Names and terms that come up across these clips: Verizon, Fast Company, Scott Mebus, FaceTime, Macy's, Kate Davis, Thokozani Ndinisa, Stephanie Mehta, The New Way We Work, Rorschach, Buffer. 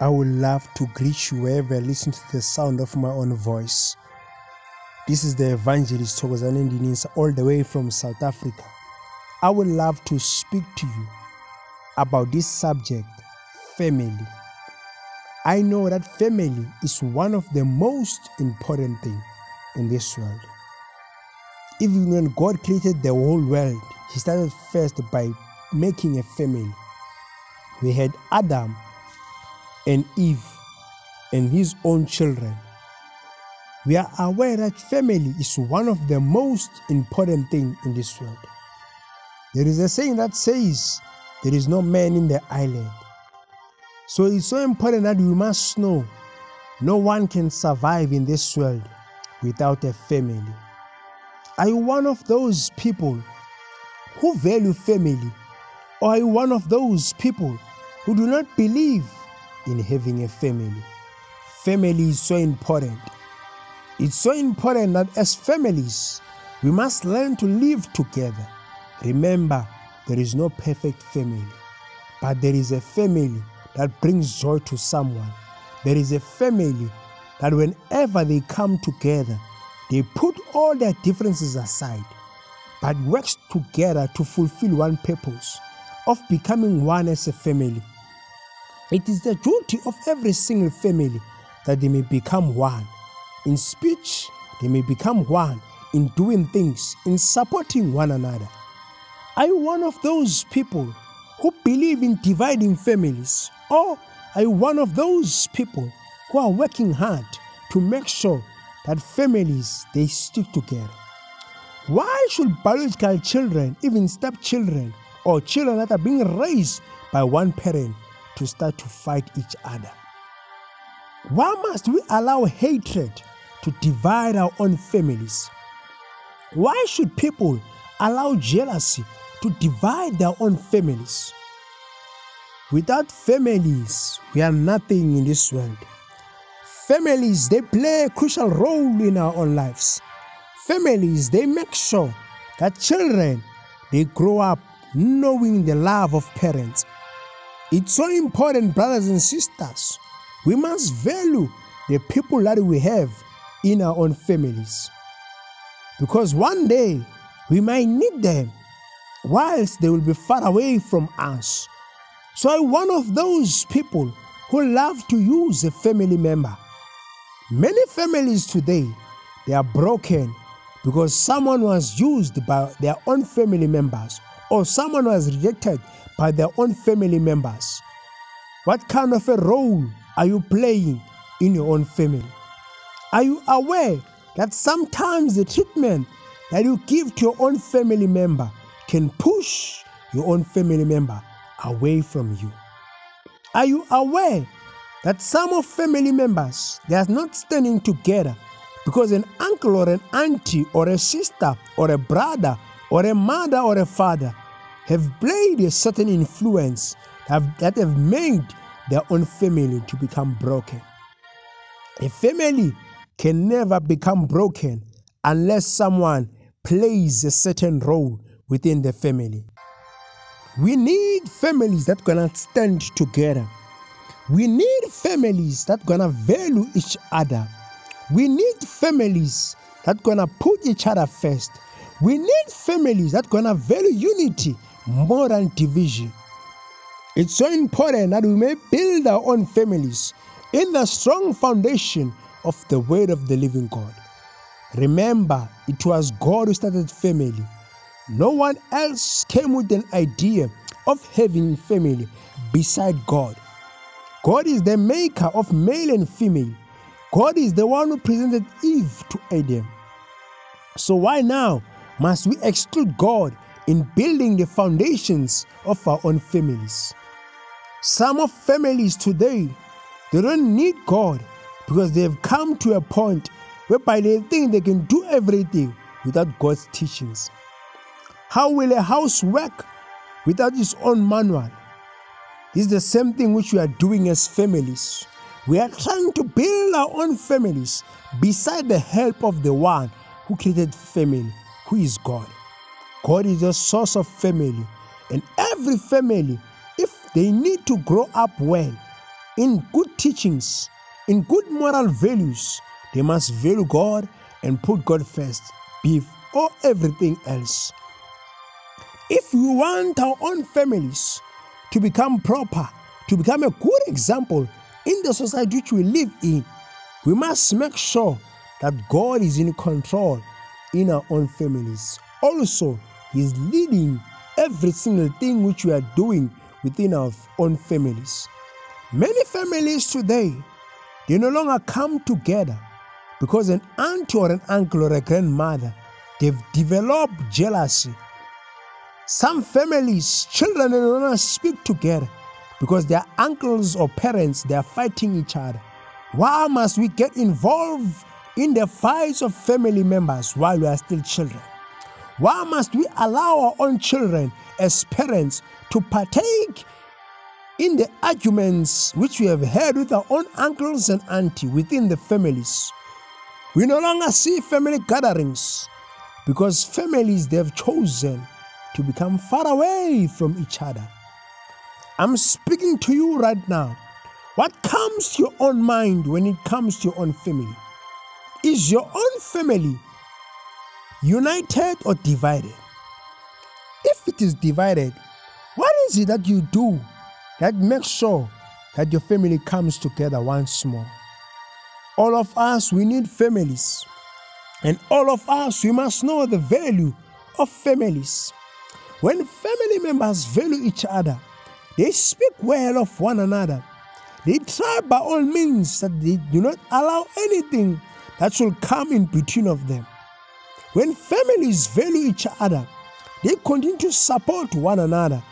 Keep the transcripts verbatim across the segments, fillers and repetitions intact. I would love to greet you wherever I listen to the sound of my own voice. This is the evangelist Thokozani Ndinisa, all the way from South Africa. I would love to speak to you about this subject, family. I know that family is one of the most important things in this world. Even when God created the whole world, He started first by making a family. We had Adam and Eve and his own children. We are aware that family is one of the most important things in this world. There is a saying that says, there is no man in the island. So it's so important that we must know, no one can survive in this world without a family. Are you one of those people who value family? Or are you one of those people who do not believe in having a family? Family is so important. It's so important that as families, we must learn to live together. Remember, there is no perfect family, but there is a family that brings joy to someone. There is a family that whenever they come together, they put all their differences aside, but works together to fulfill one purpose of becoming one as a family. It is the duty of every single family that they may become one. In speech, they may become one. In doing things, in supporting one another. Are you one of those people who believe in dividing families? Or are you one of those people who are working hard to make sure that families, they stick together? Why should biological children, even stepchildren, or children that are being raised by one parent to start to fight each other? Why must we allow hatred to divide our own families? Why should people allow jealousy to divide their own families? Without families, we are nothing in this world. Families, they play a crucial role in our own lives. Families, they make sure that children, they grow up knowing the love of parents. It's so important, brothers and sisters, we must value the people that we have in our own families. Because one day, we might need them, whilst they will be far away from us. So I'm one of those people who love to use a family member. Many families today, they are broken because someone was used by their own family members, or someone was rejected by their own family members. What kind of a role are you playing in your own family? Are you aware that sometimes the treatment that you give to your own family member can push your own family member away from you? Are you aware that some of family members, they are not standing together because an uncle or an auntie or a sister or a brother or a mother or a father have played a certain influence that have made their own family to become broken? A family can never become broken unless someone plays a certain role within the family. We need families that gonna stand together. We need families that gonna value each other. We need families that gonna put each other first. We need families that gonna value unity more than division. It's so important that we may build our own families in the strong foundation of the word of the living God. Remember, it was God who started family. No one else came with an idea of having family beside God. God is the maker of male and female. God is the one who presented Eve to Adam. So why now must we exclude God in building the foundations of our own families? Some of families today, they don't need God because they have come to a point whereby they think they can do everything without God's teachings. How will a house work without its own manual? It's the same thing which we are doing as families. We are trying to build our own families beside the help of the one who created family, who is God. God is the source of family. And every family, if they need to grow up well, in good teachings, in good moral values, they must value God and put God first before everything else. If we want our own families to become proper, to become a good example in the society which we live in, we must make sure that God is in control in our own families. Also, He is leading every single thing which we are doing within our own families. Many families today, they no longer come together because an aunt or an uncle or a grandmother, they've developed jealousy. Some families, children no longer speak together because their uncles or parents, they are fighting each other. Why must we get involved in the fights of family members while we are still children? Why must we allow our own children as parents to partake in the arguments which we have heard with our own uncles and aunties within the families? We no longer see family gatherings because families, they have chosen to become far away from each other. I'm speaking to you right now. What comes to your own mind when it comes to your own family? Is your own family united or divided? If it is divided, what is it that you do that makes sure that your family comes together once more? All of us, we need families. And all of us, we must know the value of families. When family members value each other, they speak well of one another. They try by all means that they do not allow anything that should come in between of them. When families value each other, they continue to support one another.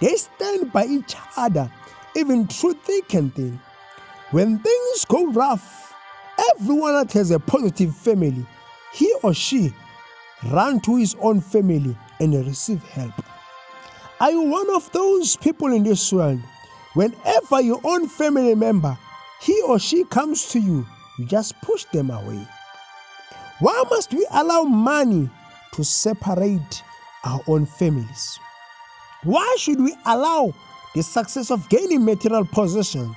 They stand by each other, even through thick and thin. When things go rough, everyone that has a positive family, he or she run to his own family and receive help. Are you one of those people in this world? Whenever your own family member, he or she comes to you, you just push them away. Why must we allow money to separate our own families? Why should we allow the success of gaining material possessions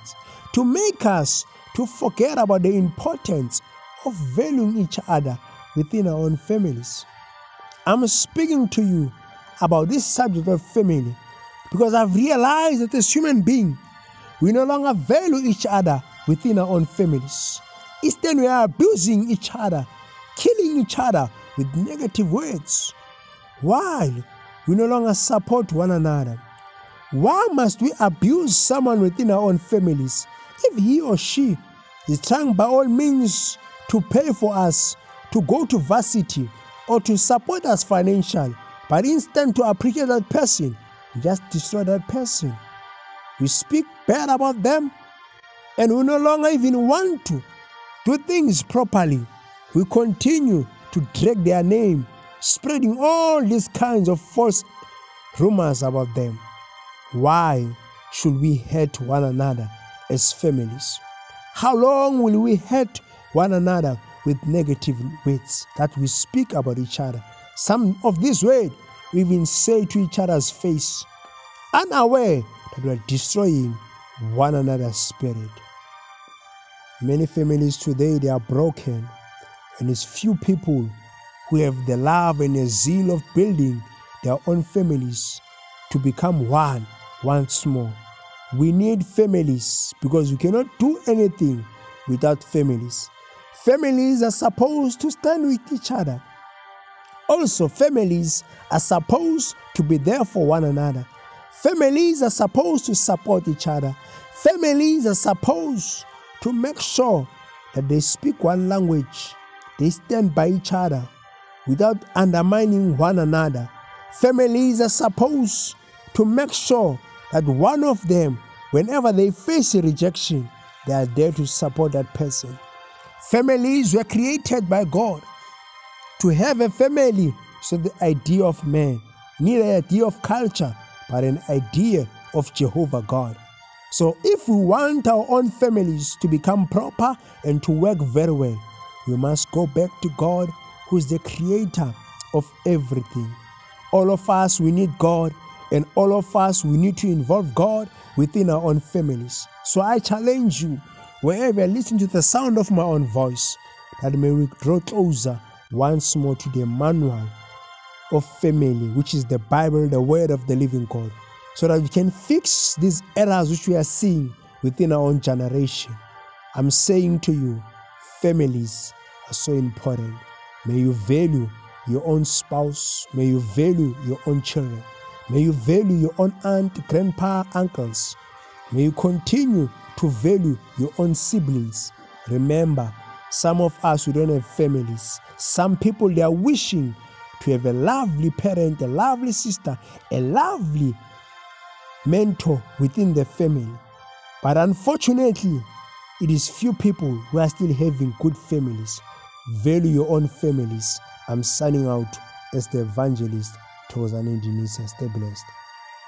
to make us to forget about the importance of valuing each other within our own families? I'm speaking to you about this subject of family because I've realized that as human beings, we no longer value each other within our own families. Instead, we are abusing each other, killing each other with negative words, while we no longer support one another. Why must we abuse someone within our own families if he or she is trying by all means to pay for us to go to varsity or to support us financially, but instead to appreciate that person, we just destroy that person? We speak bad about them, and we no longer even want to do things properly. We continue to drag their name, spreading all these kinds of false rumors about them. Why should we hate one another as families? How long will we hate one another with negative words that we speak about each other? Some of these words we even say to each other's face, unaware that we are destroying one another's spirit. Many families today, they are broken, and it's few people who have the love and the zeal of building their own families to become one once more. We need families because we cannot do anything without families. Families are supposed to stand with each other. Also, families are supposed to be there for one another. Families are supposed to support each other. Families are supposed to make sure that they speak one language. They stand by each other without undermining one another. Families are supposed to make sure that one of them, whenever they face rejection, they are there to support that person. Families were created by God to have a family, so the idea of man, neither an idea of culture, but an idea of Jehovah God. So if we want our own families to become proper and to work very well, we must go back to God, who is the creator of everything. All of us, we need God. And all of us, we need to involve God within our own families. So I challenge you, wherever you listen to the sound of my own voice, that may we grow closer once more to the manual of family, which is the Bible, the Word of the Living God, so that we can fix these errors which we are seeing within our own generation. I'm saying to you, families are so important. May you value your own spouse. May you value your own children. May you value your own aunt, grandpa, uncles. May you continue to value your own siblings. Remember, some of us, we don't have families. Some people, they are wishing to have a lovely parent, a lovely sister, a lovely mentor within the family. But unfortunately, it is few people who are still having good families. Value your own families. I'm signing out as the evangelist Thokozani Ndinisa. Stay blessed.